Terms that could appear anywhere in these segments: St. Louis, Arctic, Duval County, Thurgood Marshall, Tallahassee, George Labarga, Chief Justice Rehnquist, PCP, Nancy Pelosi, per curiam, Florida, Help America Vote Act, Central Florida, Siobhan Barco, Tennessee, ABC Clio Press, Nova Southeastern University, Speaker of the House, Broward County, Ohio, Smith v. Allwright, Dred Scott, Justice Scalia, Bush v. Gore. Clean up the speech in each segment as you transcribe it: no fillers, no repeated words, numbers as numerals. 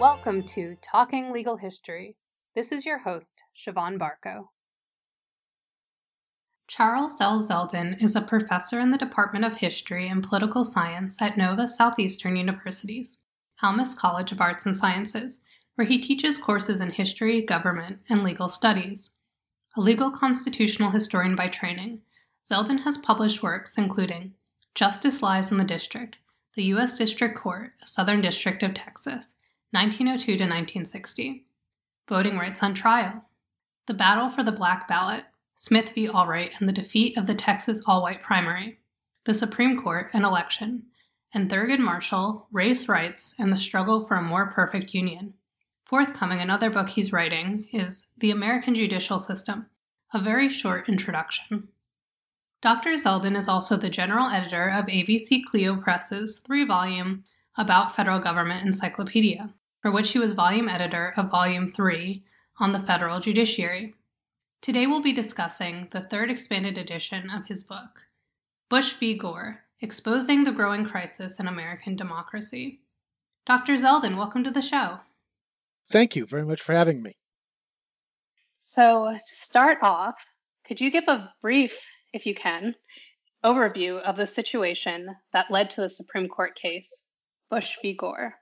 Welcome to Talking Legal History. This is your host, Siobhan Barco. Charles L. Zeldin is a professor in the Department of History and Political Science at Nova Southeastern University's Halmos College of Arts and Sciences, where he teaches courses in history, government, and legal studies. A legal constitutional historian by training, Zeldin has published works including Justice Lies in the District, the U.S. District Court, Southern District of Texas, 1902 to 1960, Voting Rights on Trial, The Battle for the Black Ballot, Smith v. Allwright and the Defeat of the Texas All-White Primary, The Supreme Court and Election, and Thurgood Marshall, Race Rights and the Struggle for a More Perfect Union. Forthcoming, another book he's writing is The American Judicial System, a very short introduction. Dr. Zeldin is also the general editor of ABC Clio Press's three-volume About Federal Government Encyclopedia, for which he was volume editor of Volume 3 on the Federal Judiciary. Today we'll be discussing the third expanded edition of his book, Bush v. Gore, Exposing the Growing Crisis in American Democracy. Dr. Zeldin, welcome to the show. Thank you very much for having me. So to start off, could you give a brief, if you can, overview of the situation that led to the Supreme Court case, Bush v. Gore?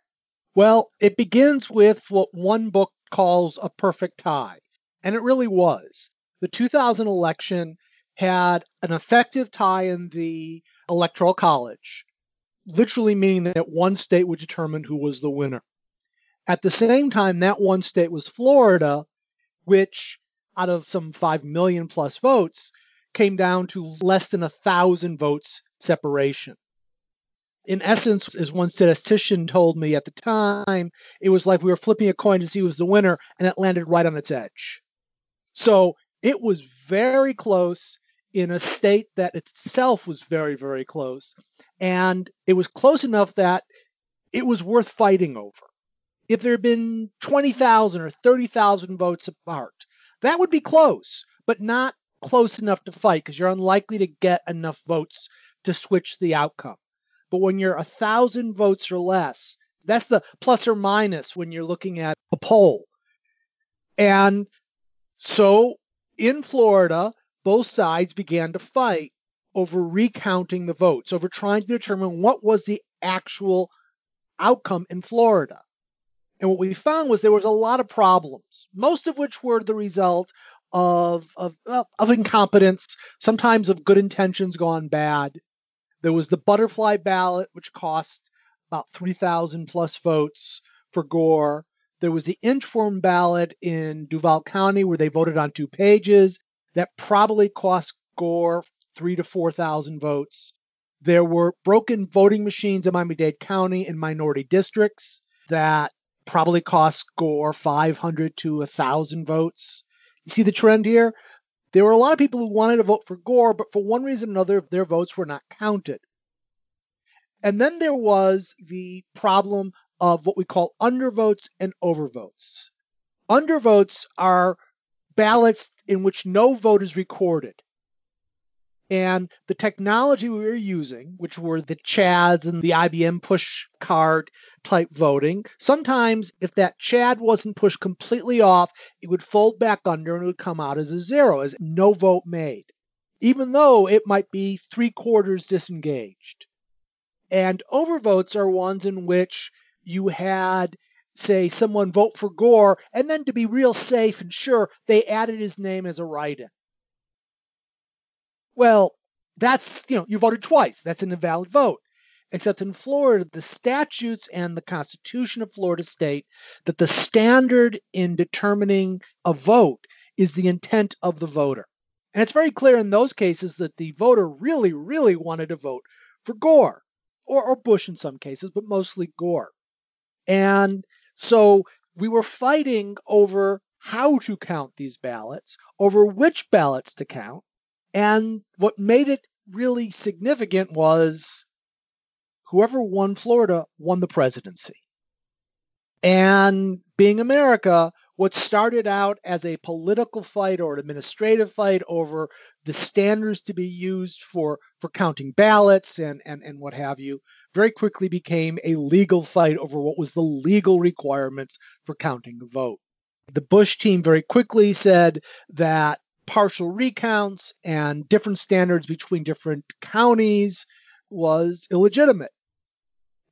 Well, it begins with what one book calls a perfect tie, and it really was. The 2000 election had an effective tie in the Electoral College, literally meaning that one state would determine who was the winner. At the same time, that one state was Florida, which, out of some 5 million plus votes, came down to less than 1,000 votes separation. In essence, as one statistician told me at the time, it was like we were flipping a coin to see who was the winner, and it landed right on its edge. So it was very close in a state that itself was very, very close. And it was close enough that it was worth fighting over. If there had been 20,000 or 30,000 votes apart, that would be close, but not close enough to fight because you're unlikely to get enough votes to switch the outcome. But when you're 1,000 votes or less, that's the plus or minus when you're looking at a poll. And so in Florida, both sides began to fight over recounting the votes, over trying to determine what was the actual outcome in Florida. And what we found was there was a lot of problems, most of which were the result of incompetence, sometimes of good intentions gone bad. There was the butterfly ballot, which cost about 3,000 plus votes for Gore. There was the inchworm ballot in Duval County where they voted on two pages. That probably cost Gore 3,000 to 4,000 votes. There were broken voting machines in Miami-Dade County in minority districts that probably cost Gore 500 to 1,000 votes. You see the trend here? There were a lot of people who wanted to vote for Gore, but for one reason or another, their votes were not counted. And then there was the problem of what we call undervotes and overvotes. Undervotes are ballots in which no vote is recorded. And the technology we were using, which were the CHADs and the IBM push card type voting, sometimes if that CHAD wasn't pushed completely off, it would fold back under and it would come out as a zero, as no vote made, even though it might be 3/4 disengaged. And overvotes are ones in which you had, say, someone vote for Gore, and then to be real safe and sure, they added his name as a write-in. Well, that's, you voted twice. That's an invalid vote. Except in Florida, the statutes and the Constitution of Florida state that the standard in determining a vote is the intent of the voter. And it's very clear in those cases that the voter really, really wanted to vote for Gore, or Bush in some cases, but mostly Gore. And so we were fighting over how to count these ballots, over which ballots to count. And what made it really significant was whoever won Florida won the presidency. And being America, what started out as a political fight or an administrative fight over the standards to be used for counting ballots and what have you, very quickly became a legal fight over what was the legal requirements for counting the vote. The Bush team very quickly said that partial recounts and different standards between different counties was illegitimate,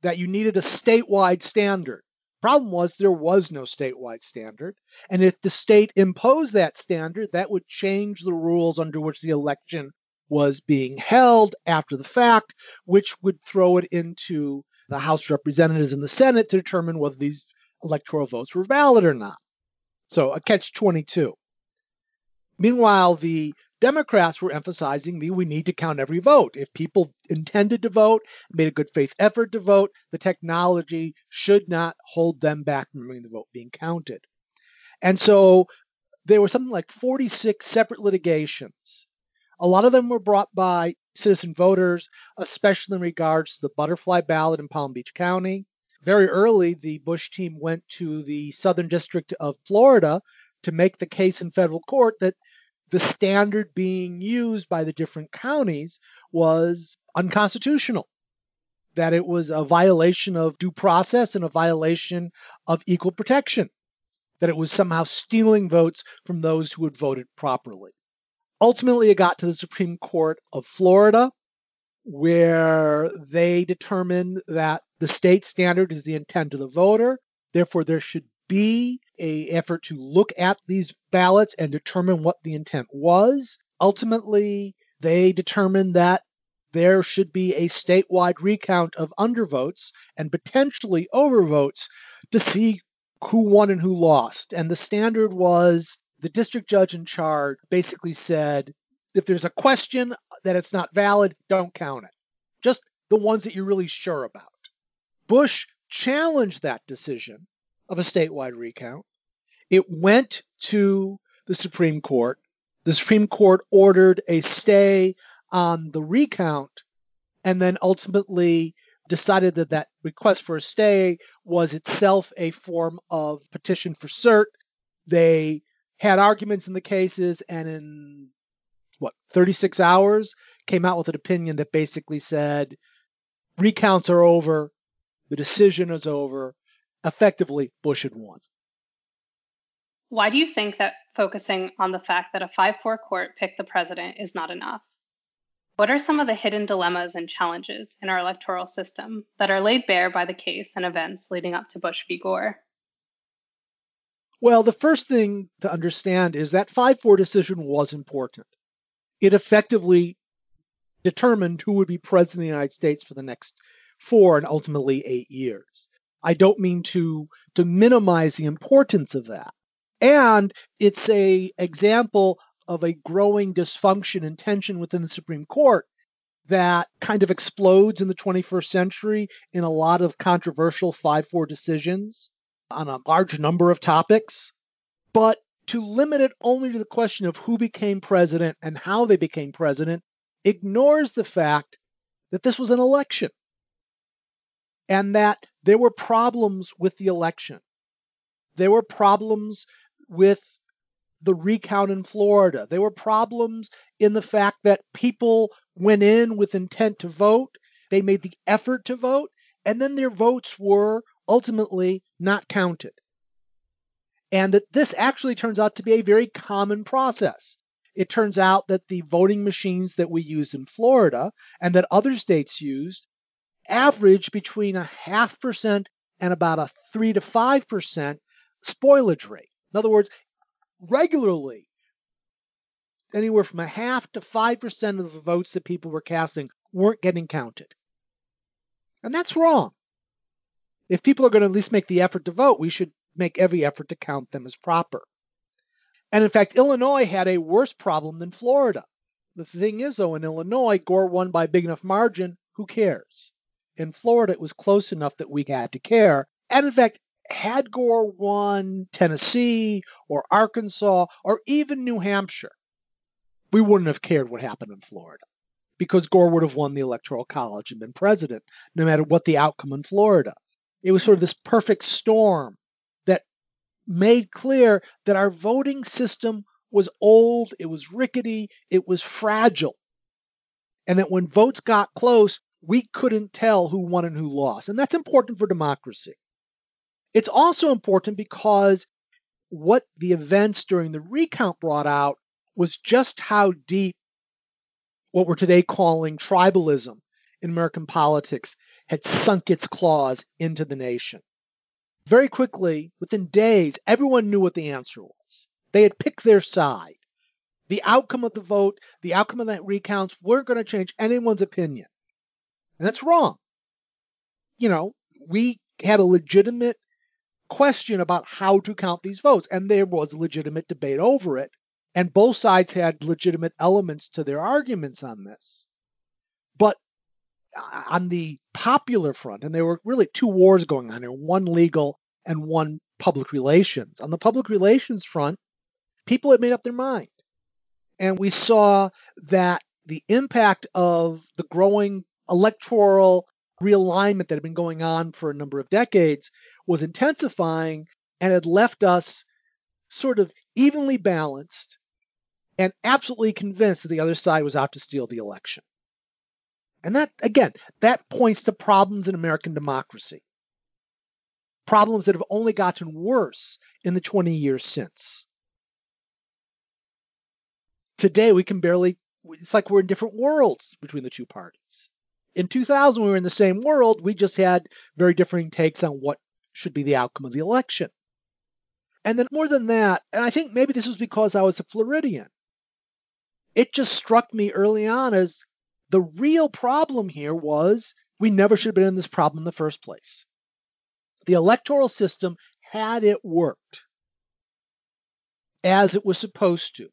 that you needed a statewide standard. Problem was there was no statewide standard, and if the state imposed that standard, that would change the rules under which the election was being held after the fact, which would throw it into the House of Representatives and the Senate to determine whether these electoral votes were valid or not. So a catch-22. Meanwhile, the Democrats were emphasizing the we need to count every vote. If people intended to vote, made a good faith effort to vote, the technology should not hold them back from the vote being counted. And so there were something like 46 separate litigations. A lot of them were brought by citizen voters, especially in regards to the butterfly ballot in Palm Beach County. Very early, the Bush team went to the Southern District of Florida to make the case in federal court that the standard being used by the different counties was unconstitutional, that it was a violation of due process and a violation of equal protection, that it was somehow stealing votes from those who had voted properly. Ultimately, it got to the Supreme Court of Florida, where they determined that the state standard is the intent of the voter. Therefore, there should be an effort to look at these ballots and determine what the intent was. Ultimately, they determined that there should be a statewide recount of undervotes and potentially overvotes to see who won and who lost. And the standard was the district judge in charge basically said, if there's a question that it's not valid, don't count it. Just the ones that you're really sure about. Bush challenged that decision of a statewide recount. It went to the Supreme Court. The Supreme Court ordered a stay on the recount and then ultimately decided that that request for a stay was itself a form of petition for cert. They had arguments in the cases and in, 36 hours, came out with an opinion that basically said recounts are over, the decision is over. Effectively, Bush had won. Why do you think that focusing on the fact that a 5-4 court picked the president is not enough? What are some of the hidden dilemmas and challenges in our electoral system that are laid bare by the case and events leading up to Bush v. Gore? Well, the first thing to understand is that 5-4 decision was important. It effectively determined who would be president of the United States for the next 4 and ultimately 8 years. I don't mean to minimize the importance of that. And it's an example of a growing dysfunction and tension within the Supreme Court that kind of explodes in the 21st century in a lot of controversial 5-4 decisions on a large number of topics. But to limit it only to the question of who became president and how they became president ignores the fact that this was an election, and that there were problems with the election. There were problems with the recount in Florida. There were problems in the fact that people went in with intent to vote. They made the effort to vote, and then their votes were ultimately not counted. And that this actually turns out to be a very common process. It turns out that the voting machines that we used in Florida and that other states used average between 0.5% and about a 3 to 5% spoilage rate. In other words, regularly, anywhere from 0.5 to 5% of the votes that people were casting weren't getting counted. And that's wrong. If people are going to at least make the effort to vote, we should make every effort to count them as proper. And in fact, Illinois had a worse problem than Florida. The thing is, though, in Illinois, Gore won by a big enough margin Who cares? In Florida, it was close enough that we had to care. And in fact, had Gore won Tennessee or Arkansas or even New Hampshire, we wouldn't have cared what happened in Florida, because Gore would have won the Electoral College and been president, no matter what the outcome in Florida. It was sort of this perfect storm that made clear that our voting system was old, it was rickety, it was fragile, and that when votes got close, we couldn't tell who won and who lost. And that's important for democracy. It's also important because what the events during the recount brought out was just how deep what we're today calling tribalism in American politics had sunk its claws into the nation. Very quickly, within days, everyone knew what the answer was. They had picked their side. The outcome of the vote, the outcome of that recounts weren't going to change anyone's opinion. And that's wrong. You know, we had a legitimate question about how to count these votes, and there was legitimate debate over it, and both sides had legitimate elements to their arguments on this. But on the popular front, and there were really two wars going on here, one legal and one public relations. On the public relations front, people had made up their mind. And we saw that the impact of the growing electoral realignment that had been going on for a number of decades was intensifying and had left us sort of evenly balanced and absolutely convinced that the other side was out to steal the election. And that, again, that points to problems in American democracy, problems that have only gotten worse in the 20 years since. Today, we can barely, it's like we're in different worlds between the two parties. In 2000, we were in the same world. We just had very differing takes on what should be the outcome of the election. And then more than that, and I think maybe this was because I was a Floridian, it just struck me early on as the real problem here was we never should have been in this problem in the first place. The electoral system, had it worked as it was supposed to,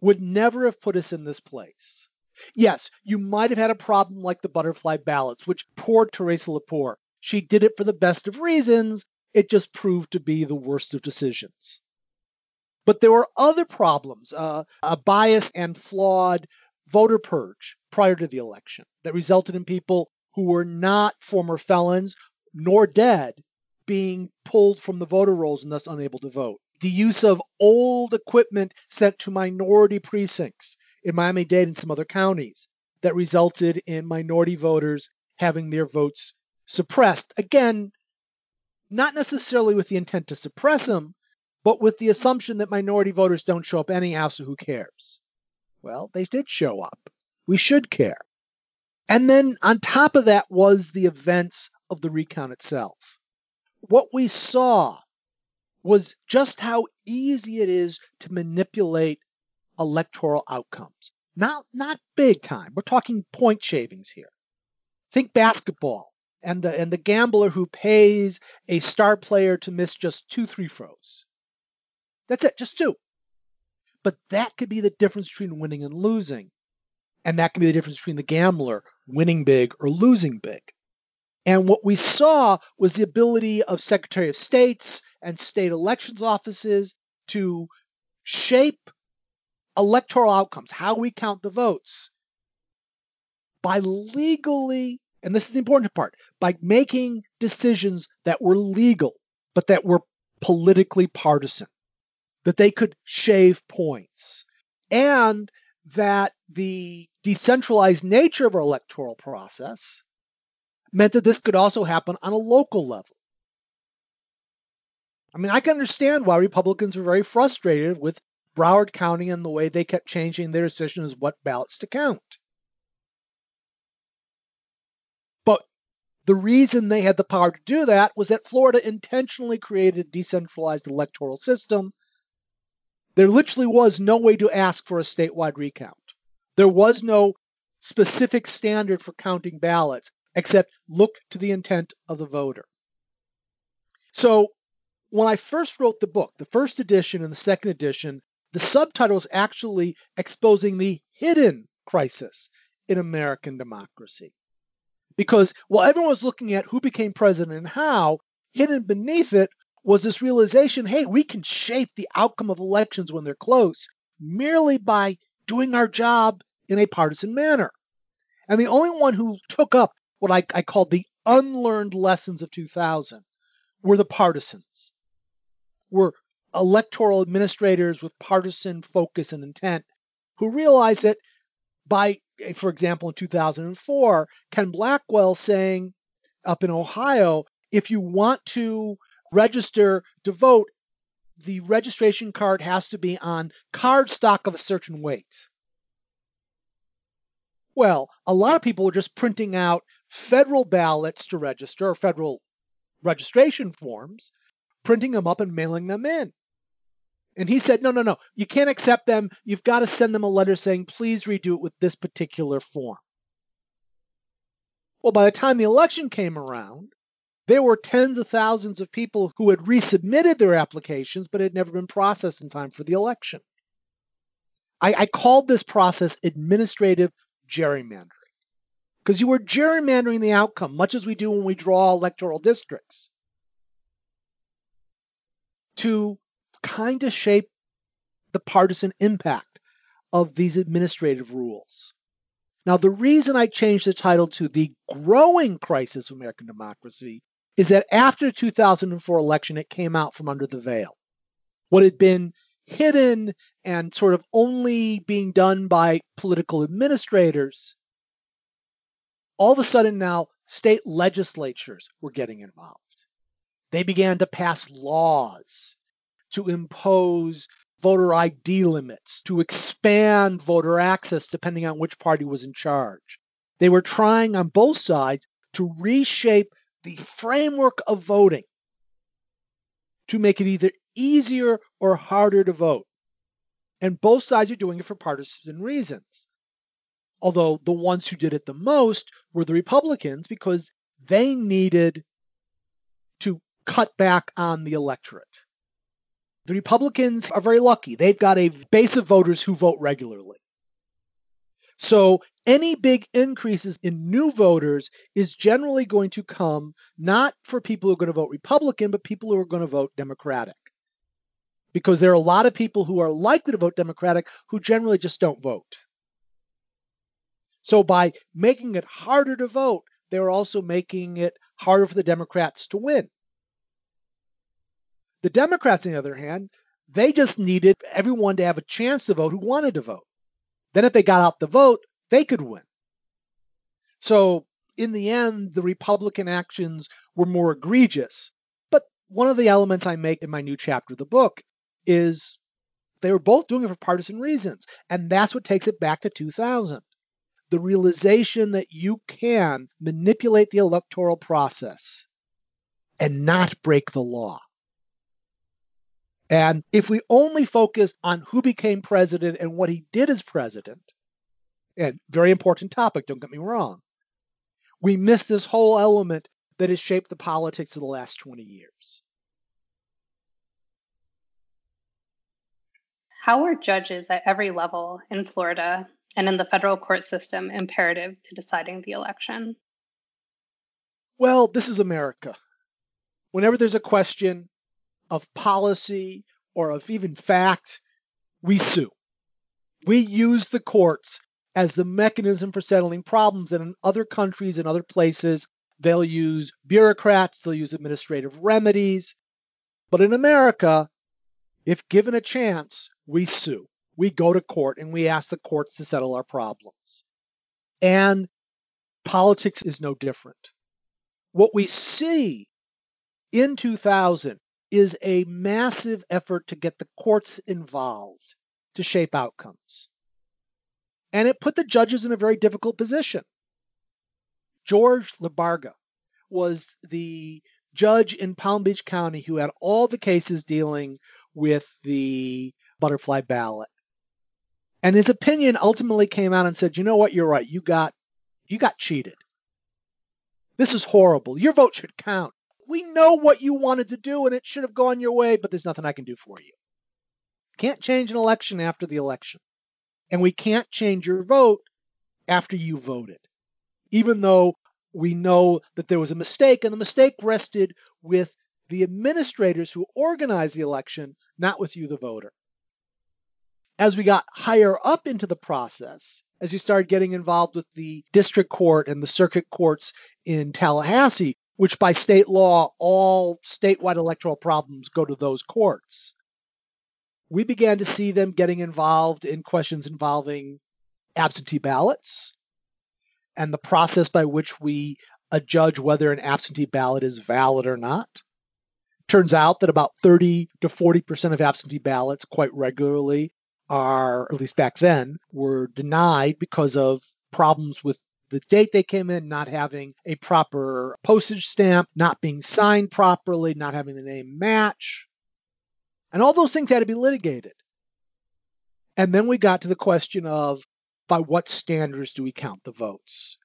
would never have put us in this place. Yes, you might have had a problem like the butterfly ballots, which poor Teresa Lepore, she did it for the best of reasons. It just proved to be the worst of decisions. But there were other problems, a biased and flawed voter purge prior to the election that resulted in people who were not former felons nor dead being pulled from the voter rolls and thus unable to vote. The use of old equipment sent to minority precincts in Miami-Dade and some other counties that resulted in minority voters having their votes suppressed. Again, not necessarily with the intent to suppress them, but with the assumption that minority voters don't show up anyhow, so who cares? Well, they did show up. We should care. And then on top of that was the events of the recount itself. What we saw was just how easy it is to manipulate electoral outcomes. Not big time. We're talking point shavings here. Think basketball and the gambler who pays a star player to miss just 2 3-throws. That's it, just 2. But that could be the difference between winning and losing. And that could be the difference between the gambler winning big or losing big. And what we saw was the ability of Secretary of States and state elections offices to shape electoral outcomes, how we count the votes, by legally, and this is the important part, by making decisions that were legal, but that were politically partisan, that they could shave points, and that the decentralized nature of our electoral process meant that this could also happen on a local level. I mean, I can understand why Republicans were very frustrated with Broward County and the way they kept changing their decision as what ballots to count. But the reason they had the power to do that was that Florida intentionally created a decentralized electoral system. There literally was no way to ask for a statewide recount. There was no specific standard for counting ballots, except look to the intent of the voter. So when I first wrote the book, the first edition and the second edition, the subtitle is actually exposing the hidden crisis in American democracy. Because while everyone was looking at who became president and how, hidden beneath it was this realization, hey, we can shape the outcome of elections when they're close merely by doing our job in a partisan manner. And the only one who took up what I called the unlearned lessons of 2000 were the partisans, were electoral administrators with partisan focus and intent who realized that by, for example, in 2004, Ken Blackwell saying up in Ohio, if you want to register to vote, the registration card has to be on cardstock of a certain weight. Well, a lot of people were just printing out federal ballots to register, or federal registration forms, printing them up and mailing them in. And he said, no, you can't accept them. You've got to send them a letter saying, please redo it with this particular form. Well, by the time the election came around, there were tens of thousands of people who had resubmitted their applications, but had never been processed in time for the election. I called this process administrative gerrymandering, because you were gerrymandering the outcome, much as we do when we draw electoral districts, to kind of shape the partisan impact of these administrative rules. Now, the reason I changed the title to The Growing Crisis of American Democracy is that after the 2004 election, it came out from under the veil. What had been hidden and sort of only being done by political administrators, all of a sudden now state legislatures were getting involved. They began to pass laws to impose voter ID limits, to expand voter access depending on which party was in charge. They were trying on both sides to reshape the framework of voting to make it either easier or harder to vote. And both sides are doing it for partisan reasons. Although the ones who did it the most were the Republicans, because they needed to cut back on the electorate. The Republicans are very lucky. They've got a base of voters who vote regularly. So any big increases in new voters is generally going to come not for people who are going to vote Republican, but people who are going to vote Democratic. Because there are a lot of people who are likely to vote Democratic who generally just don't vote. So by making it harder to vote, they're also making it harder for the Democrats to win. The Democrats, on the other hand, they just needed everyone to have a chance to vote who wanted to vote. Then if they got out the vote, they could win. So in the end, the Republican actions were more egregious. But one of the elements I make in my new chapter of the book is they were both doing it for partisan reasons. And that's what takes it back to 2000. The realization that you can manipulate the electoral process and not break the law. And if we only focused on who became president and what he did as president, and very important topic, don't get me wrong, we miss this whole element that has shaped the politics of the last 20 years. How are judges at every level in Florida and in the federal court system imperative to deciding the election? Well, this is America. Whenever there's a question of policy, or of even fact, we sue. We use the courts as the mechanism for settling problems, and in other countries and other places, they'll use bureaucrats, they'll use administrative remedies. But in America, if given a chance, we sue. We go to court and we ask the courts to settle our problems. And politics is no different. What we see in 2000 is a massive effort to get the courts involved to shape outcomes. And it put the judges in a very difficult position. George LaBarga was the judge in Palm Beach County who had all the cases dealing with the butterfly ballot. And his opinion ultimately came out and said, you know what, you're right, you got cheated. This is horrible. Your vote should count. We know what you wanted to do and it should have gone your way, but there's nothing I can do for you. Can't change an election after the election. And we can't change your vote after you voted, even though we know that there was a mistake, and the mistake rested with the administrators who organized the election, not with you, the voter. As we got higher up into the process, as you started getting involved with the district court and the circuit courts in Tallahassee, which by state law, all statewide electoral problems go to those courts, we began to see them getting involved in questions involving absentee ballots and the process by which we adjudge whether an absentee ballot is valid or not. Turns out that about 30 to 40% of absentee ballots quite regularly are, at least back then, were denied because of problems with the date they came in, not having a proper postage stamp, not being signed properly, not having the name match. And all those things had to be litigated. And then we got to the question of, by what standards do we count the votes?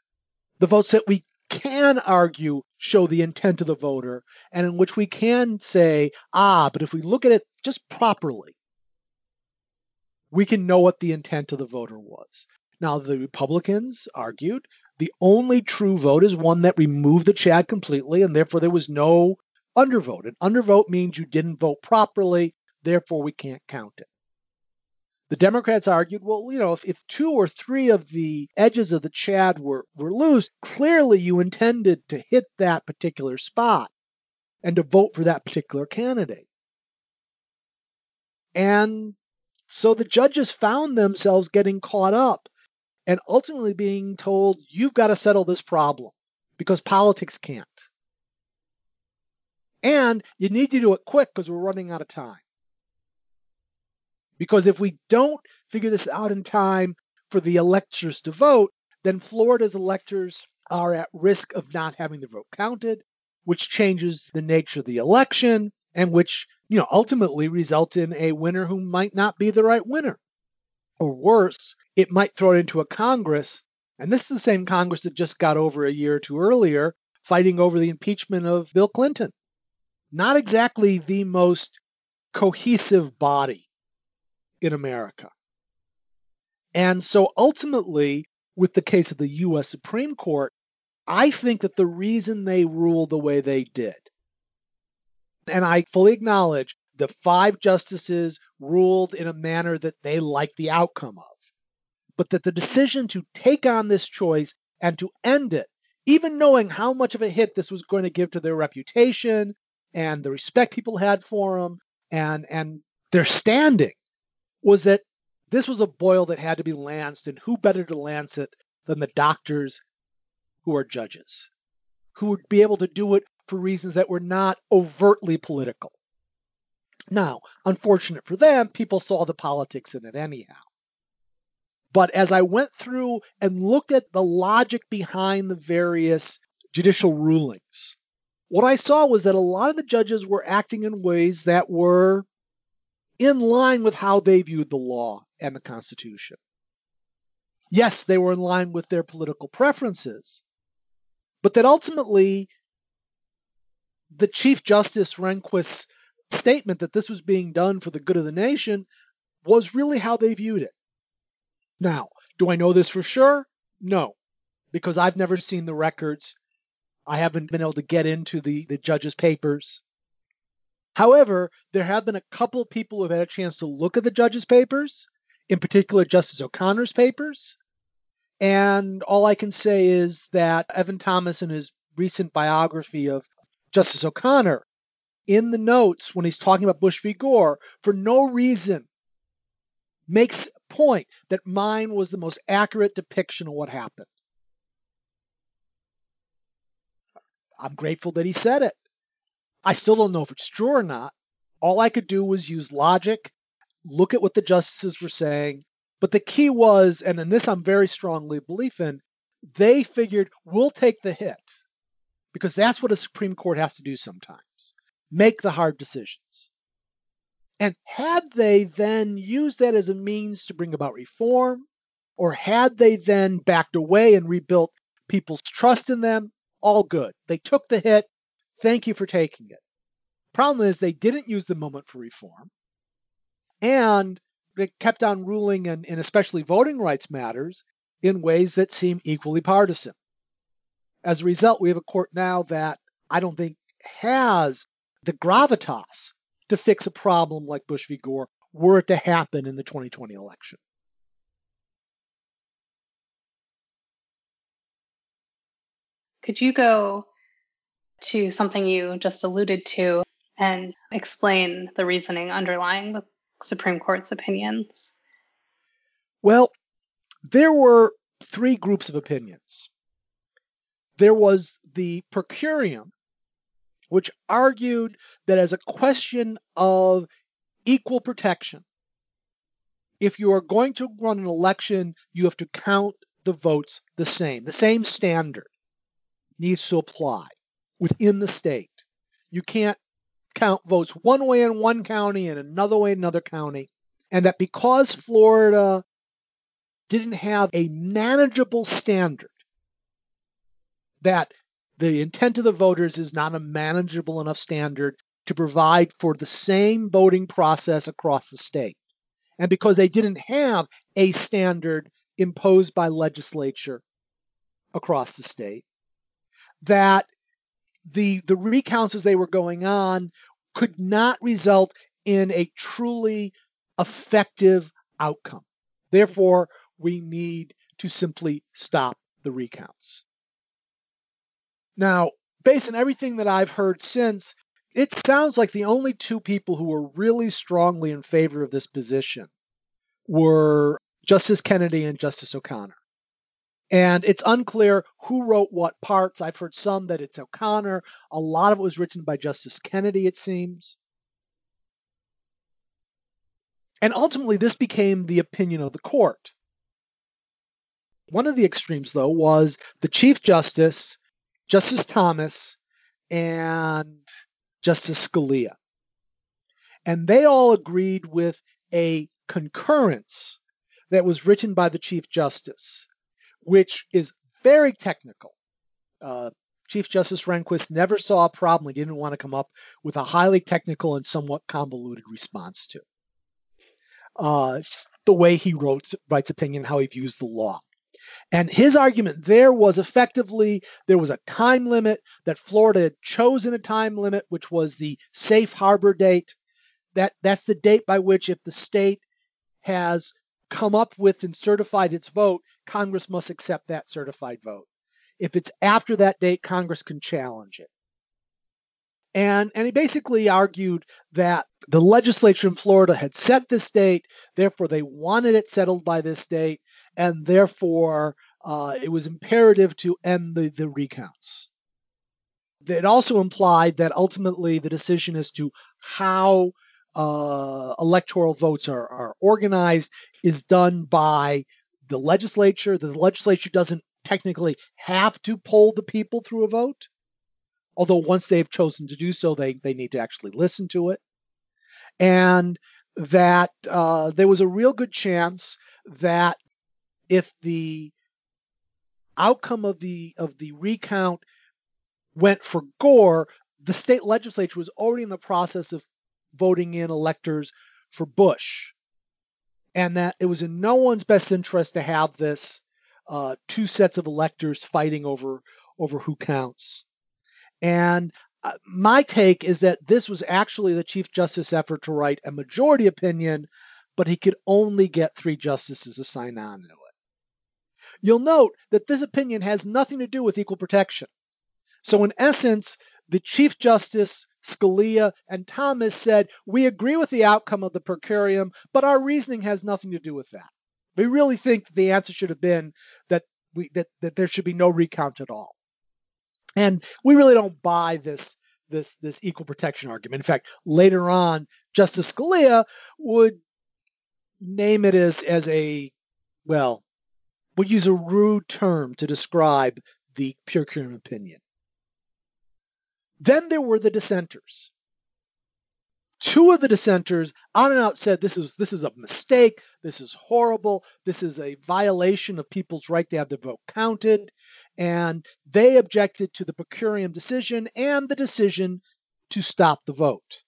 The votes that we can argue show the intent of the voter, and in which we can say, but if we look at it just properly, we can know what the intent of the voter was. Now, the Republicans argued the only true vote is one that removed the chad completely, and therefore there was no undervote. An undervote means you didn't vote properly, therefore we can't count it. The Democrats argued, well, you know, if two or three of the edges of the chad were loose, clearly you intended to hit that particular spot and to vote for that particular candidate. And so the judges found themselves getting caught up and ultimately being told, you've got to settle this problem because politics can't. And you need to do it quick because we're running out of time. Because if we don't figure this out in time for the electors to vote, then Florida's electors are at risk of not having the vote counted, which changes the nature of the election and which, you know, ultimately result in a winner who might not be the right winner. Or worse, it might throw it into a Congress, and this is the same Congress that just got over a year or two earlier fighting over the impeachment of Bill Clinton. Not exactly the most cohesive body in America. And so ultimately, with the case of the U.S. Supreme Court, I think that the reason they ruled the way they did, and I fully acknowledge the five justices ruled in a manner that they liked the outcome of, but that the decision to take on this choice and to end it, even knowing how much of a hit this was going to give to their reputation and the respect people had for them and their standing, was that this was a boil that had to be lanced, and who better to lance it than the doctors who are judges, who would be able to do it for reasons that were not overtly political. Now, unfortunate for them, people saw the politics in it anyhow. But as I went through and looked at the logic behind the various judicial rulings, what I saw was that a lot of the judges were acting in ways that were in line with how they viewed the law and the Constitution. Yes, they were in line with their political preferences, but that ultimately the Chief Justice Rehnquist's statement that this was being done for the good of the nation was really how they viewed it. Now, do I know this for sure? No, because I've never seen the records. I haven't been able to get into the judges' papers. However, there have been a couple people who have had a chance to look at the judges' papers, in particular Justice O'Connor's papers. And all I can say is that Evan Thomas, in his recent biography of Justice O'Connor, in the notes when he's talking about Bush v. Gore, for no reason, makes a point that mine was the most accurate depiction of what happened. I'm grateful that he said it. I still don't know if it's true or not. All I could do was use logic, look at what the justices were saying. But the key was, and in this I'm very strongly believe in, they figured we'll take the hit because that's what a Supreme Court has to do sometimes, make the hard decisions. And had they then used that as a means to bring about reform, or had they then backed away and rebuilt people's trust in them, all good. They took the hit. Thank you for taking it. Problem is, they didn't use the moment for reform, and they kept on ruling in especially voting rights matters in ways that seem equally partisan. As a result, we have a court now that I don't think has the gravitas to fix a problem like Bush v. Gore were it to happen in the 2020 election. Could you go to something you just alluded to and explain the reasoning underlying the Supreme Court's opinions? Well, there were three groups of opinions. There was the per curiam, which argued that as a question of equal protection, if you are going to run an election, you have to count the votes the same. The same standard needs to apply within the state. You can't count votes one way in one county and another way in another county. And that because Florida didn't have a manageable standard, that the intent of the voters is not a manageable enough standard to provide for the same voting process across the state. And because they didn't have a standard imposed by legislature across the state, that the recounts as they were going on could not result in a truly effective outcome. Therefore, we need to simply stop the recounts. Now, based on everything that I've heard since, it sounds like the only two people who were really strongly in favor of this position were Justice Kennedy and Justice O'Connor. And it's unclear who wrote what parts. I've heard some that it's O'Connor. A lot of it was written by Justice Kennedy, it seems. And ultimately, this became the opinion of the court. One of the extremes, though, was the Chief Justice, Justice Thomas, and Justice Scalia. And they all agreed with a concurrence that was written by the Chief Justice, which is very technical. Chief Justice Rehnquist never saw a problem he didn't want to come up with a highly technical and somewhat convoluted response to. It's just the way he writes opinion, how he views the law. And his argument there was effectively, there was a time limit, that Florida had chosen a time limit, which was the safe harbor date. That's the date by which, if the state has come up with and certified its vote, Congress must accept that certified vote. If it's after that date, Congress can challenge it. And he basically argued that the legislature in Florida had set this date, therefore they wanted it settled by this date, and therefore it was imperative to end the recounts. It also implied that ultimately the decision as to how electoral votes are organized is done by the legislature. The legislature doesn't technically have to poll the people through a vote, although once they've chosen to do so, they need to actually listen to it. And that there was a real good chance that if the outcome of the recount went for Gore, the state legislature was already in the process of voting in electors for Bush, and that it was in no one's best interest to have this two sets of electors fighting over who counts. And my take is that this was actually the Chief Justice's effort to write a majority opinion, but he could only get three justices to sign on to it. You'll note that this opinion has nothing to do with equal protection. So in essence, the Chief Justice, Scalia, and Thomas said, we agree with the outcome of the per curiam, but our reasoning has nothing to do with that. We really think the answer should have been that there should be no recount at all. And we really don't buy this equal protection argument. In fact, later on, Justice Scalia would name it would use a rude term to describe the per curiam opinion. Then there were the dissenters. Two of the dissenters on and out said this is a mistake, this is horrible, this is a violation of people's right to have their vote counted. And they objected to the per curiam decision and the decision to stop the vote.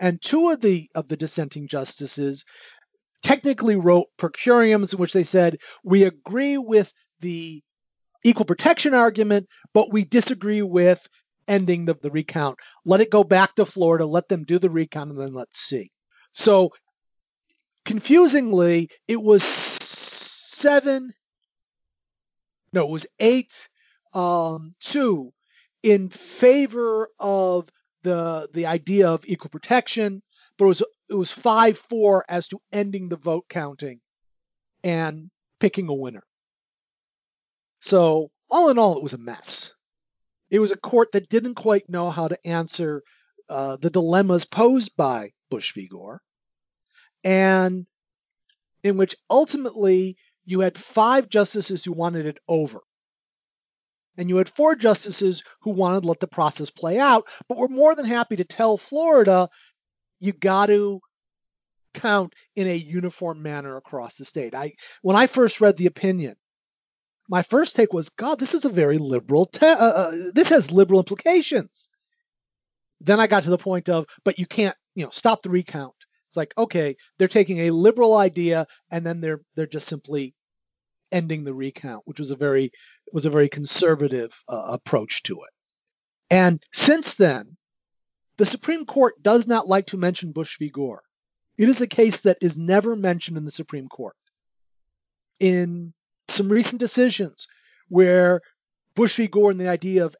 And two of the dissenting justices technically wrote per curiams in which they said, we agree with the equal protection argument, but we disagree with ending the recount. Let it go back to Florida, let them do the recount, and then let's see. So confusingly, it was eight, 2 in favor of the idea of equal protection, but it was 5-4 as to ending the vote counting and picking a winner. So all in all, it was a mess. It was a court that didn't quite know how to answer the dilemmas posed by Bush v. Gore, and in which ultimately you had 5 justices who wanted it over. And you had 4 justices who wanted to let the process play out, but were more than happy to tell Florida, you got to count in a uniform manner across the state. When I first read the opinion, my first take was, God, this is a very liberal, this has liberal implications. Then I got to the point of, but you can't, stop the recount. It's like, okay, they're taking a liberal idea and then they're just simply ending the recount, which was a very conservative approach to it. And since then, the Supreme Court does not like to mention Bush v. Gore. It is a case that is never mentioned in the Supreme Court. In some recent decisions where Bush v. Gore and the idea of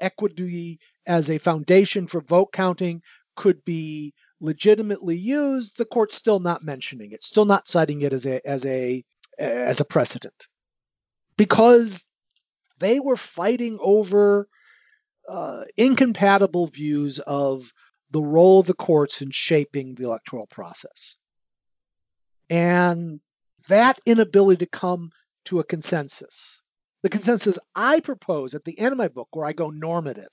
equity as a foundation for vote counting could be legitimately used, the court's still not mentioning it, still not citing it as a precedent, because they were fighting over incompatible views of the role of the courts in shaping the electoral process. And that inability to come to a consensus, the consensus I propose at the end of my book, where I go normative,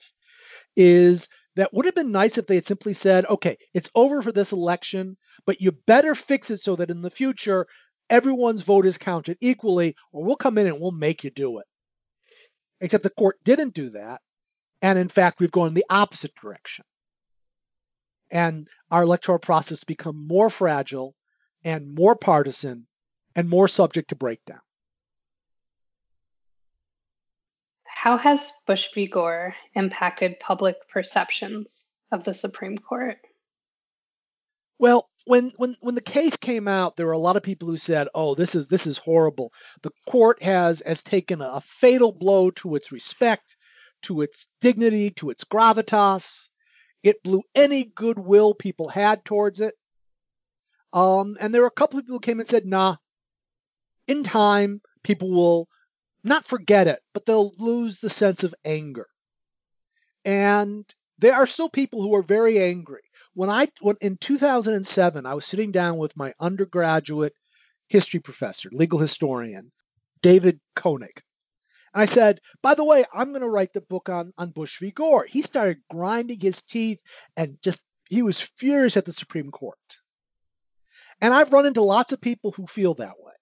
is that would have been nice if they had simply said, okay, it's over for this election, but you better fix it so that in the future, everyone's vote is counted equally, or we'll come in and we'll make you do it. Except the court didn't do that. And in fact, we've gone in the opposite direction. And our electoral process become more fragile and more partisan and more subject to breakdown. How has Bush v. Gore impacted public perceptions of the Supreme Court? Well, when the case came out, there were a lot of people who said, oh, this is horrible. The court has taken a fatal blow to its respect, to its dignity, to its gravitas. It blew any goodwill people had towards it. And there were a couple of people who came and said, nah, in time, people will not forget it, but they'll lose the sense of anger. And there are still people who are very angry. When in 2007, I was sitting down with my undergraduate history professor, legal historian, David Koenig. And I said, by the way, I'm going to write the book on Bush v. Gore. He started grinding his teeth and he was furious at the Supreme Court. And I've run into lots of people who feel that way.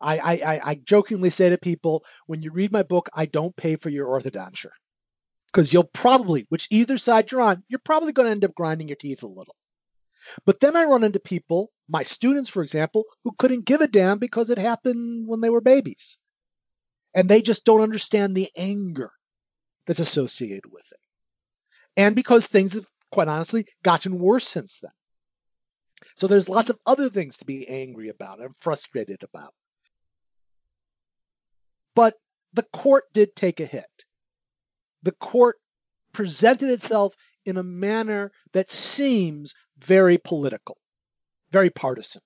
I jokingly say to people, when you read my book, I don't pay for your orthodonture. Because you'll probably, which either side you're on, you're probably going to end up grinding your teeth a little. But then I run into people, my students, for example, who couldn't give a damn because it happened when they were babies. And they just don't understand the anger that's associated with it. And because things have, quite honestly, gotten worse since then. So there's lots of other things to be angry about and frustrated about. But the court did take a hit. The court presented itself in a manner that seems very political, very partisan.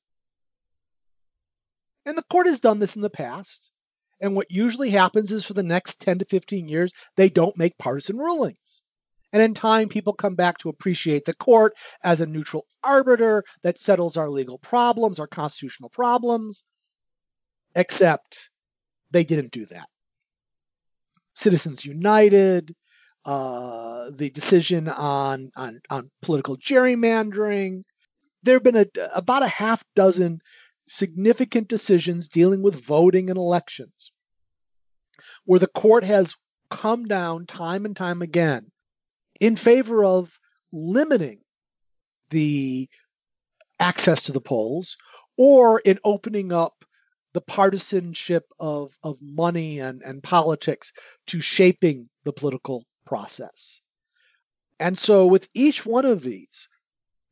And the court has done this in the past. And what usually happens is for the next 10 to 15 years, they don't make partisan rulings. And in time, people come back to appreciate the court as a neutral arbiter that settles our legal problems, our constitutional problems, except they didn't do that. Citizens United, the decision on political gerrymandering. There have been about a half dozen significant decisions dealing with voting and elections where the court has come down time and time again in favor of limiting the access to the polls or in opening up the partisanship of money and politics to shaping the political process. And so with each one of these,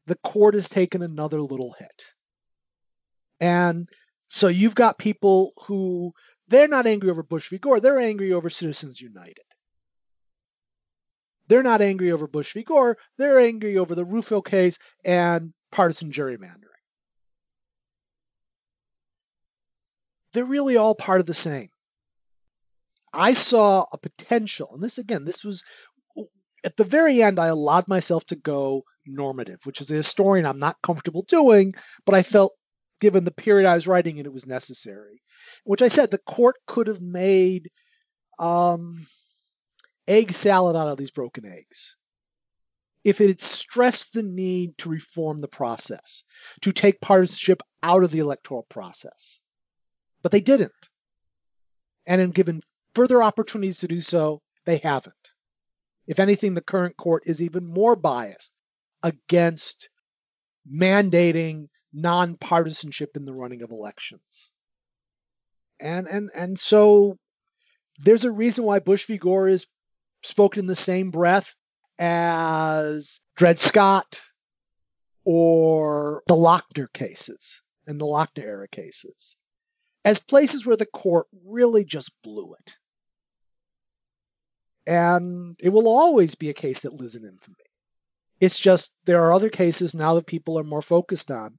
the court has taken another little hit. And so you've got people who, they're not angry over Bush v. Gore, they're angry over Citizens United. They're not angry over Bush v. Gore, they're angry over the Rufo case and partisan gerrymandering. They're really all part of the same. I saw a potential, and this was, at the very end, I allowed myself to go normative, which as a historian I'm not comfortable doing, but I felt given the period I was writing in, it was necessary. Which I said, the court could have made egg salad out of these broken eggs if it had stressed the need to reform the process, to take partisanship out of the electoral process. But they didn't. And in given further opportunities to do so, they haven't. If anything, the current court is even more biased against mandating nonpartisanship in the running of elections. And so there's a reason why Bush v. Gore is spoken in the same breath as Dred Scott or the Lochner cases and the Lochner era cases, as places where the court really just blew it. And it will always be a case that lives in infamy. It's just there are other cases now that people are more focused on,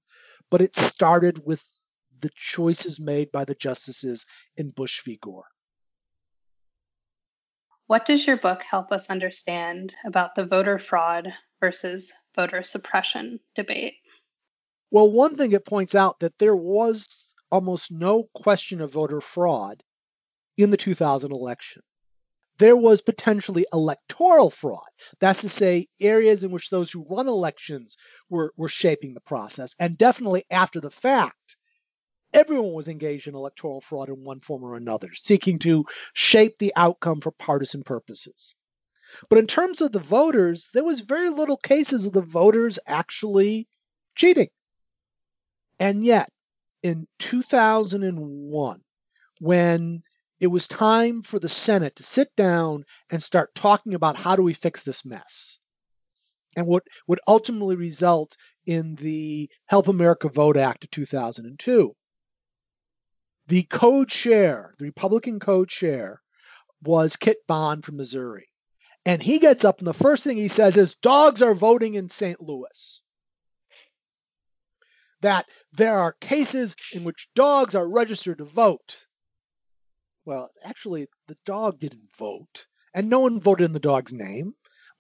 but it started with the choices made by the justices in Bush v. Gore. What does your book help us understand about the voter fraud versus voter suppression debate? Well, one thing it points out that there was almost no question of voter fraud in the 2000 election. There was potentially electoral fraud. That's to say, areas in which those who run elections were shaping the process. And definitely after the fact, everyone was engaged in electoral fraud in one form or another, seeking to shape the outcome for partisan purposes. But in terms of the voters, there was very little cases of the voters actually cheating. And yet, in 2001, when it was time for the Senate to sit down and start talking about how do we fix this mess, and what would ultimately result in the Help America Vote Act of 2002. The co-chair, the Republican co-chair, was Kit Bond from Missouri. And he gets up and the first thing he says is, dogs are voting in St. Louis. That there are cases in which dogs are registered to vote. Well, actually, the dog didn't vote, and no one voted in the dog's name.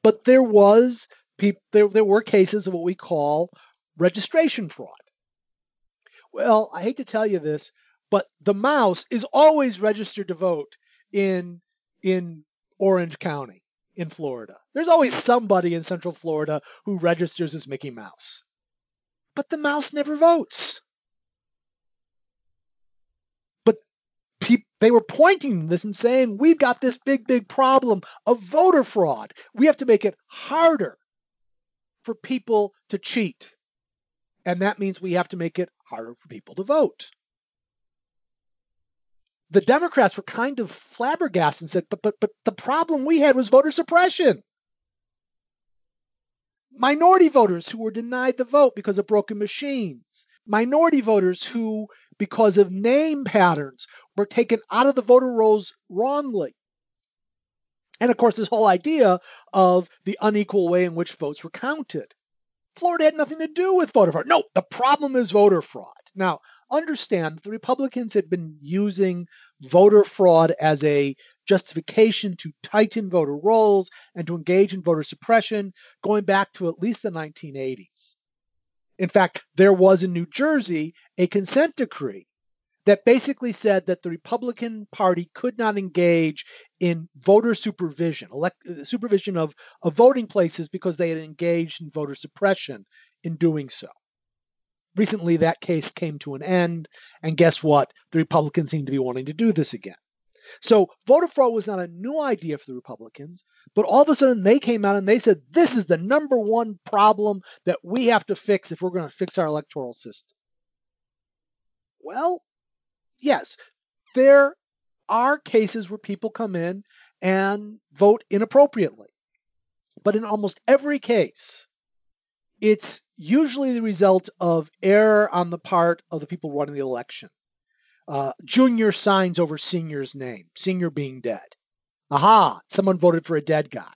But there were cases of what we call registration fraud. Well, I hate to tell you this, but the mouse is always registered to vote in Orange County in Florida. There's always somebody in Central Florida who registers as Mickey Mouse. But the mouse never votes. They were pointing to this and saying, we've got this big, big problem of voter fraud. We have to make it harder for people to cheat. And that means we have to make it harder for people to vote. The Democrats were kind of flabbergasted and said, but the problem we had was voter suppression. Minority voters who were denied the vote because of broken machines. Minority voters who, because of name patterns, were taken out of the voter rolls wrongly. And of course, this whole idea of the unequal way in which votes were counted. Florida had nothing to do with voter fraud. No, the problem is voter fraud. Now, understand the Republicans had been using voter fraud as a justification to tighten voter rolls and to engage in voter suppression going back to at least the 1980s. In fact, there was in New Jersey a consent decree that basically said that the Republican Party could not engage in voter supervision, supervision of voting places because they had engaged in voter suppression in doing so. Recently, that case came to an end, and guess what? The Republicans seem to be wanting to do this again. So voter fraud was not a new idea for the Republicans, but all of a sudden they came out and they said, this is the number one problem that we have to fix if we're going to fix our electoral system. Well, yes, there are cases where people come in and vote inappropriately. But in almost every case, it's usually the result of error on the part of the people running the election. Junior signs over senior's name, senior being dead. Aha, someone voted for a dead guy.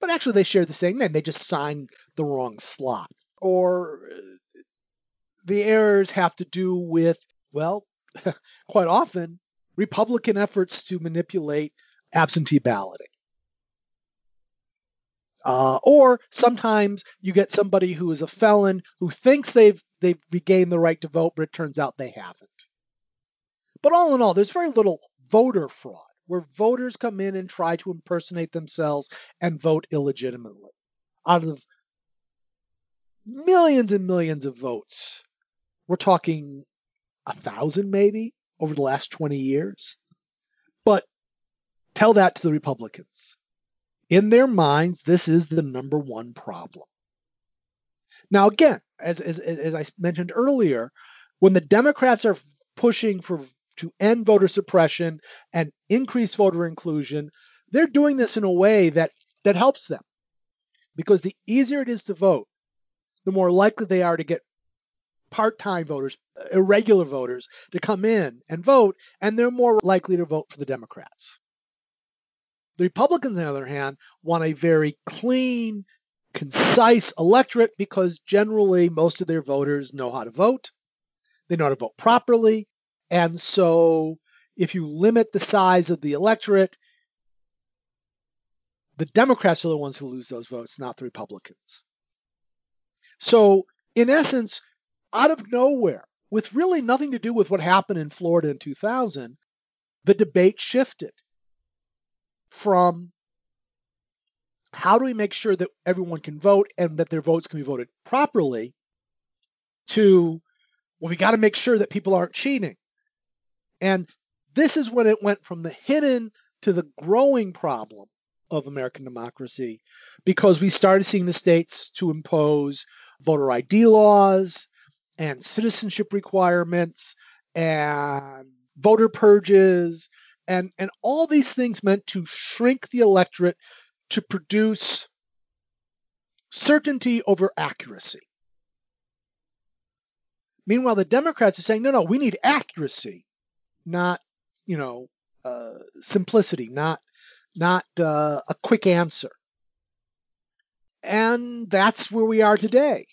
But actually they shared the same name. They just signed the wrong slot. Or the errors have to do with, well, quite often, Republican efforts to manipulate absentee balloting. Or sometimes you get somebody who is a felon who thinks they've regained the right to vote, but it turns out they haven't. But all in all, there's very little voter fraud, where voters come in and try to impersonate themselves and vote illegitimately. Out of millions and millions of votes, we're talking 1,000 maybe over the last 20 years. But tell that to the Republicans. In their minds, this is the number one problem. Now, again, as I mentioned earlier, when the Democrats are pushing to end voter suppression and increase voter inclusion, they're doing this in a way that helps them. Because the easier it is to vote, the more likely they are to get part-time voters, irregular voters, to come in and vote, and they're more likely to vote for the Democrats. The Republicans, on the other hand, want a very clean, concise electorate because generally most of their voters know how to vote. They know how to vote properly. And so if you limit the size of the electorate, the Democrats are the ones who lose those votes, not the Republicans. So in essence, out of nowhere, with really nothing to do with what happened in Florida in 2000, the debate shifted from how do we make sure that everyone can vote and that their votes can be voted properly to, well, we got to make sure that people aren't cheating. And this is when it went from the hidden to the growing problem of American democracy, because we started seeing the states to impose voter ID laws and citizenship requirements and voter purges and all these things meant to shrink the electorate to produce certainty over accuracy. Meanwhile, the Democrats are saying, no, we need accuracy, not, simplicity, not a quick answer. And that's where we are today.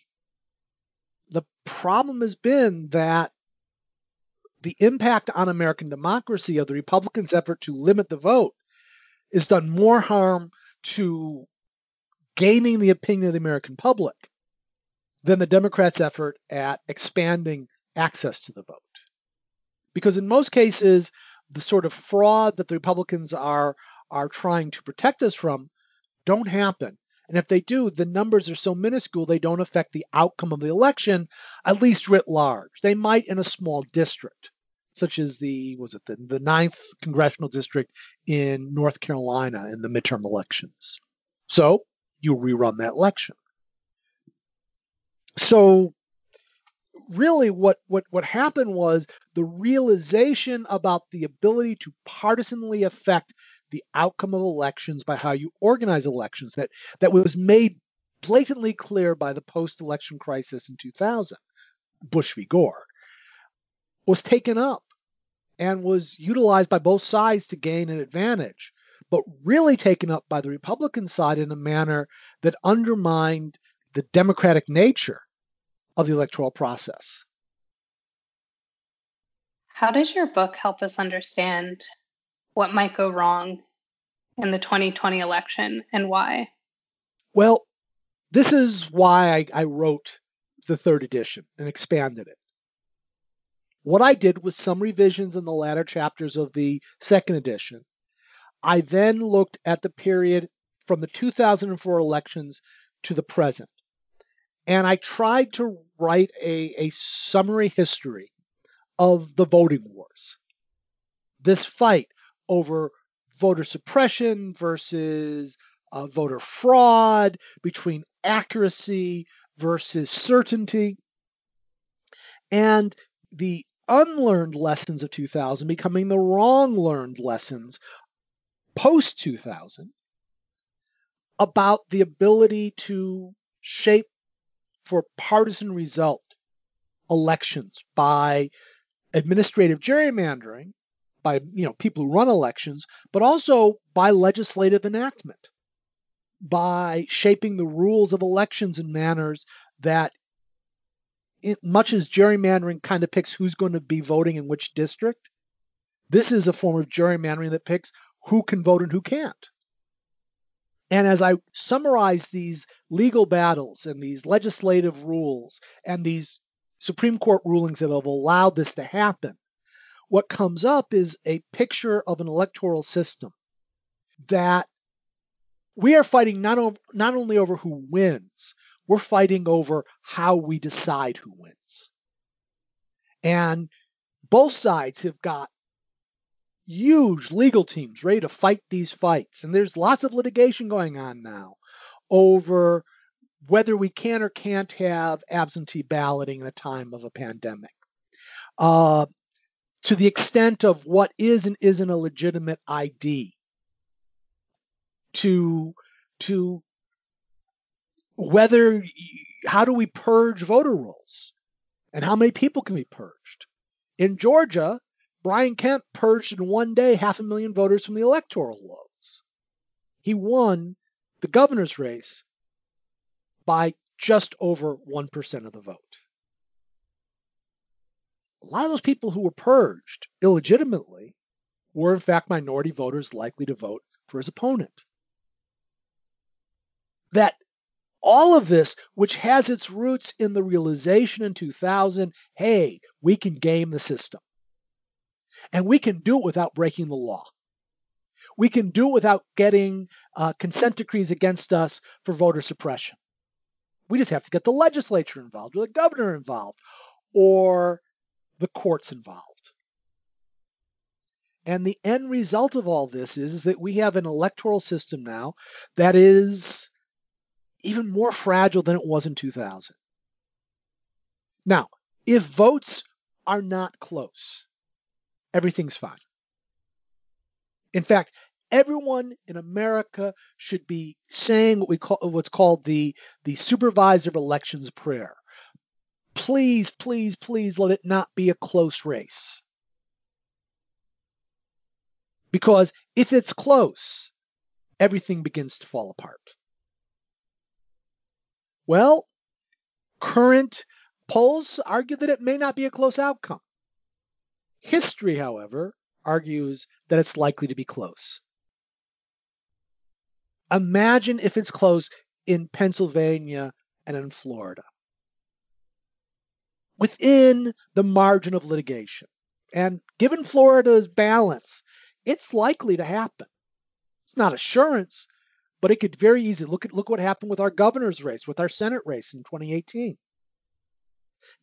The problem has been that the impact on American democracy of the Republicans' effort to limit the vote has done more harm to gaining the opinion of the American public than the Democrats' effort at expanding access to the vote. Because in most cases, the sort of fraud that the Republicans are trying to protect us from don't happen. And if they do, the numbers are so minuscule they don't affect the outcome of the election, at least writ large. They might in a small district, such as the 9th Congressional District in North Carolina in the midterm elections. So you rerun that election. So really what happened was the realization about the ability to partisanly affect the outcome of elections by how you organize elections that was made blatantly clear by the post-election crisis in 2000, Bush v. Gore, was taken up and was utilized by both sides to gain an advantage, but really taken up by the Republican side in a manner that undermined the democratic nature of the electoral process. How does your book help us understand what might go wrong in the 2020 election and why? Well, this is why I wrote the third edition and expanded it. What I did was some revisions in the latter chapters of the second edition. I then looked at the period from the 2004 elections to the present. And I tried to write a summary history of the voting wars. This fight over voter suppression versus voter fraud, between accuracy versus certainty, and the unlearned lessons of 2000 becoming the wrong learned lessons post-2000 about the ability to shape for partisan result elections by administrative gerrymandering, by people who run elections, but also by legislative enactment, by shaping the rules of elections in manners that, much as gerrymandering kind of picks who's going to be voting in which district, this is a form of gerrymandering that picks who can vote and who can't. And as I summarize these legal battles and these legislative rules and these Supreme Court rulings that have allowed this to happen, what comes up is a picture of an electoral system that we are fighting not only over who wins, we're fighting over how we decide who wins. And both sides have got huge legal teams ready to fight these fights. And there's lots of litigation going on now over whether we can or can't have absentee balloting in a time of a pandemic, to the extent of what is and isn't a legitimate ID, to whether, how do we purge voter rolls and how many people can be purged? In Georgia, Brian Kemp purged in one day 500,000 voters from the electoral rolls. He won the governor's race by just over 1% of the vote. A lot of those people who were purged illegitimately were, in fact, minority voters likely to vote for his opponent. That all of this, which has its roots in the realization in 2000, hey, we can game the system. And we can do it without breaking the law. We can do it without getting consent decrees against us for voter suppression. We just have to get the legislature involved or the governor involved or the courts involved. And the end result of all this is that we have an electoral system now that is even more fragile than it was in 2000. Now, if votes are not close, everything's fine. In fact, everyone in America should be saying what's called the supervisor of elections prayer. Please, please, please let it not be a close race. Because if it's close, everything begins to fall apart. Well, current polls argue that it may not be a close outcome. History, however, argues that it's likely to be close. Imagine if it's close in Pennsylvania and in Florida, within the margin of litigation. And given Florida's balance, it's likely to happen. It's not assurance, but it could very easily. Look what happened with our governor's race, with our Senate race in 2018.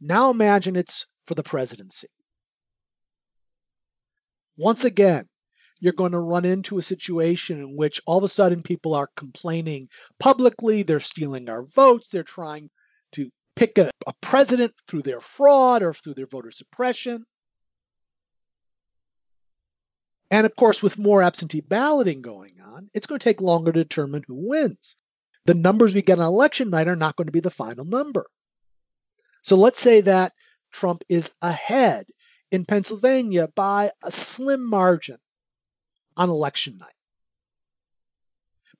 Now imagine it's for the presidency. Once again, you're going to run into a situation in which all of a sudden people are complaining publicly, they're stealing our votes, they're trying to pick a president through their fraud or through their voter suppression. And of course, with more absentee balloting going on, it's going to take longer to determine who wins. The numbers we get on election night are not going to be the final number. So let's say that Trump is ahead in Pennsylvania by a slim margin on election night.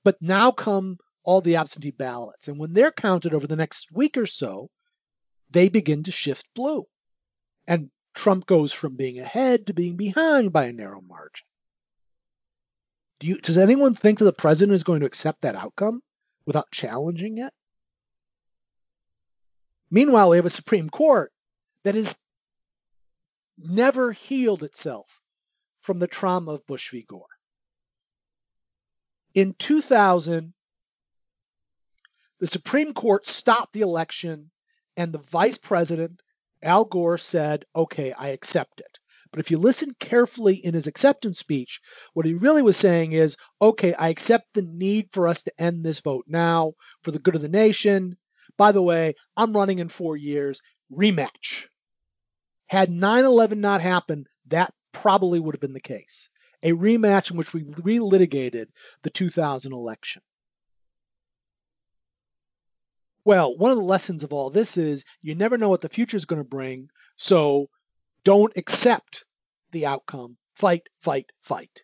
But now come all the absentee ballots. And when they're counted over the next week or so, they begin to shift blue. And Trump goes from being ahead to being behind by a narrow margin. Does anyone think that the president is going to accept that outcome without challenging it? Meanwhile, we have a Supreme Court that has never healed itself from the trauma of Bush v. Gore. In 2000, the Supreme Court stopped the election and the vice president, Al Gore, said, okay, I accept it. But if you listen carefully in his acceptance speech, what he really was saying is, okay, I accept the need for us to end this vote now for the good of the nation. By the way, I'm running in 4 years, rematch. Had 9/11 not happened, that probably would have been the case. A rematch in which we relitigated the 2000 election. Well, one of the lessons of all this is you never know what the future is going to bring, so don't accept the outcome. Fight, fight, fight.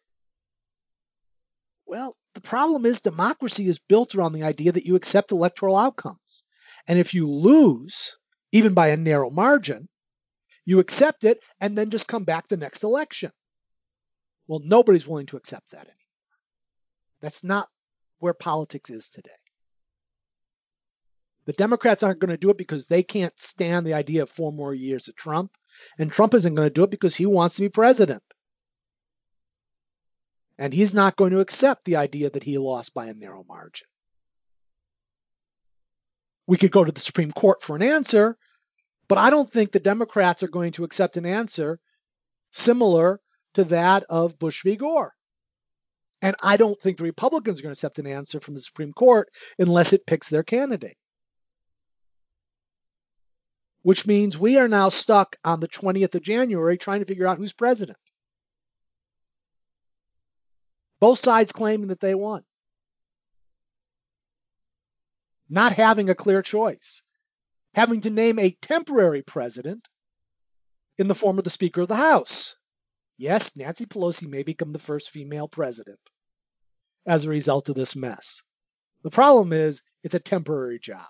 Well, the problem is democracy is built around the idea that you accept electoral outcomes. And if you lose, even by a narrow margin, you accept it and then just come back the next election. Well, nobody's willing to accept that anymore. That's not where politics is today. The Democrats aren't going to do it because they can't stand the idea of 4 more years of Trump. And Trump isn't going to do it because he wants to be president. And he's not going to accept the idea that he lost by a narrow margin. We could go to the Supreme Court for an answer, but I don't think the Democrats are going to accept an answer similar to that of Bush v. Gore. And I don't think the Republicans are going to accept an answer from the Supreme Court unless it picks their candidate. Which means we are now stuck on the 20th of January trying to figure out who's president. Both sides claiming that they won. Not having a clear choice. Having to name a temporary president in the form of the Speaker of the House. Yes, Nancy Pelosi may become the first female president as a result of this mess. The problem is, it's a temporary job.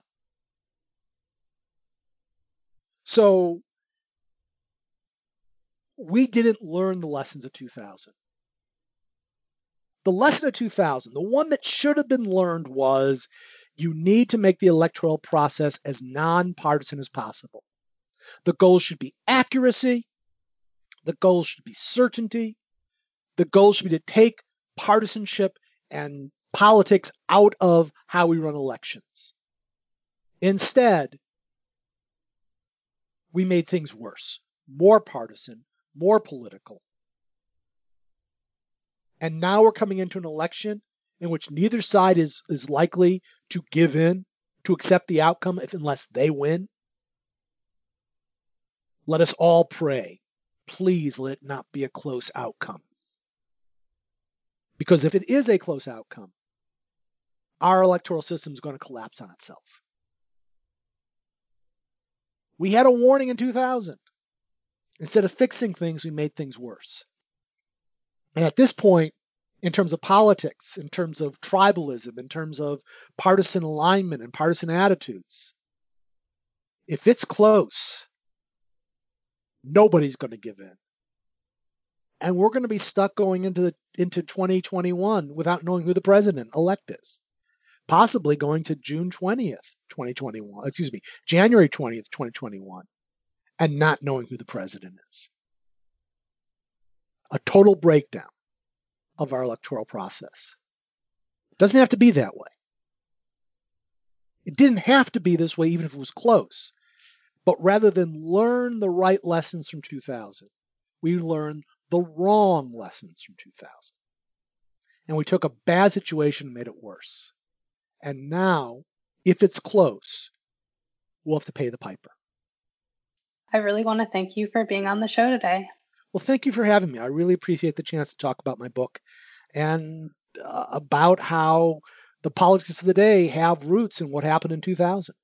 So, we didn't learn the lessons of 2000. The lesson of 2000, the one that should have been learned was you need to make the electoral process as nonpartisan as possible. The goal should be accuracy. The goal should be certainty. The goal should be to take partisanship and politics out of how we run elections. Instead, we made things worse, more partisan, more political. And now we're coming into an election in which neither side is likely to give in, to accept the outcome unless they win. Let us all pray. Please let it not be a close outcome. Because if it is a close outcome, our electoral system is going to collapse on itself. We had a warning in 2000. Instead of fixing things, we made things worse. And at this point, in terms of politics, in terms of tribalism, in terms of partisan alignment and partisan attitudes, if it's close, nobody's going to give in. And we're going to be stuck going into 2021 without knowing who the president-elect is, possibly going to January 20th, 2021, and not knowing who the president is. A total breakdown of our electoral process. It doesn't have to be that way. It didn't have to be this way, even if it was close. But rather than learn the right lessons from 2000, we learned the wrong lessons from 2000. And we took a bad situation and made it worse. And now, if it's close, we'll have to pay the piper. I really want to thank you for being on the show today. Well, thank you for having me. I really appreciate the chance to talk about my book and about how the politics of the day have roots in what happened in 2000.